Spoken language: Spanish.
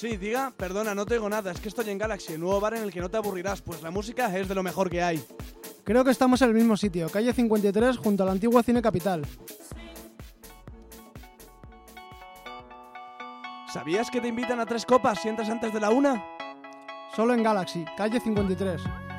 Sí, diga, perdona, no tengo nada, es que estoy en Galaxy, el nuevo bar en el que no te aburrirás, pues la música es de lo mejor que hay. Creo que estamos en el mismo sitio, calle 53, junto al antiguo Cine Capital. ¿Sabías que te invitan a 3 copas si entras antes de la 1? Solo en Galaxy, calle 53.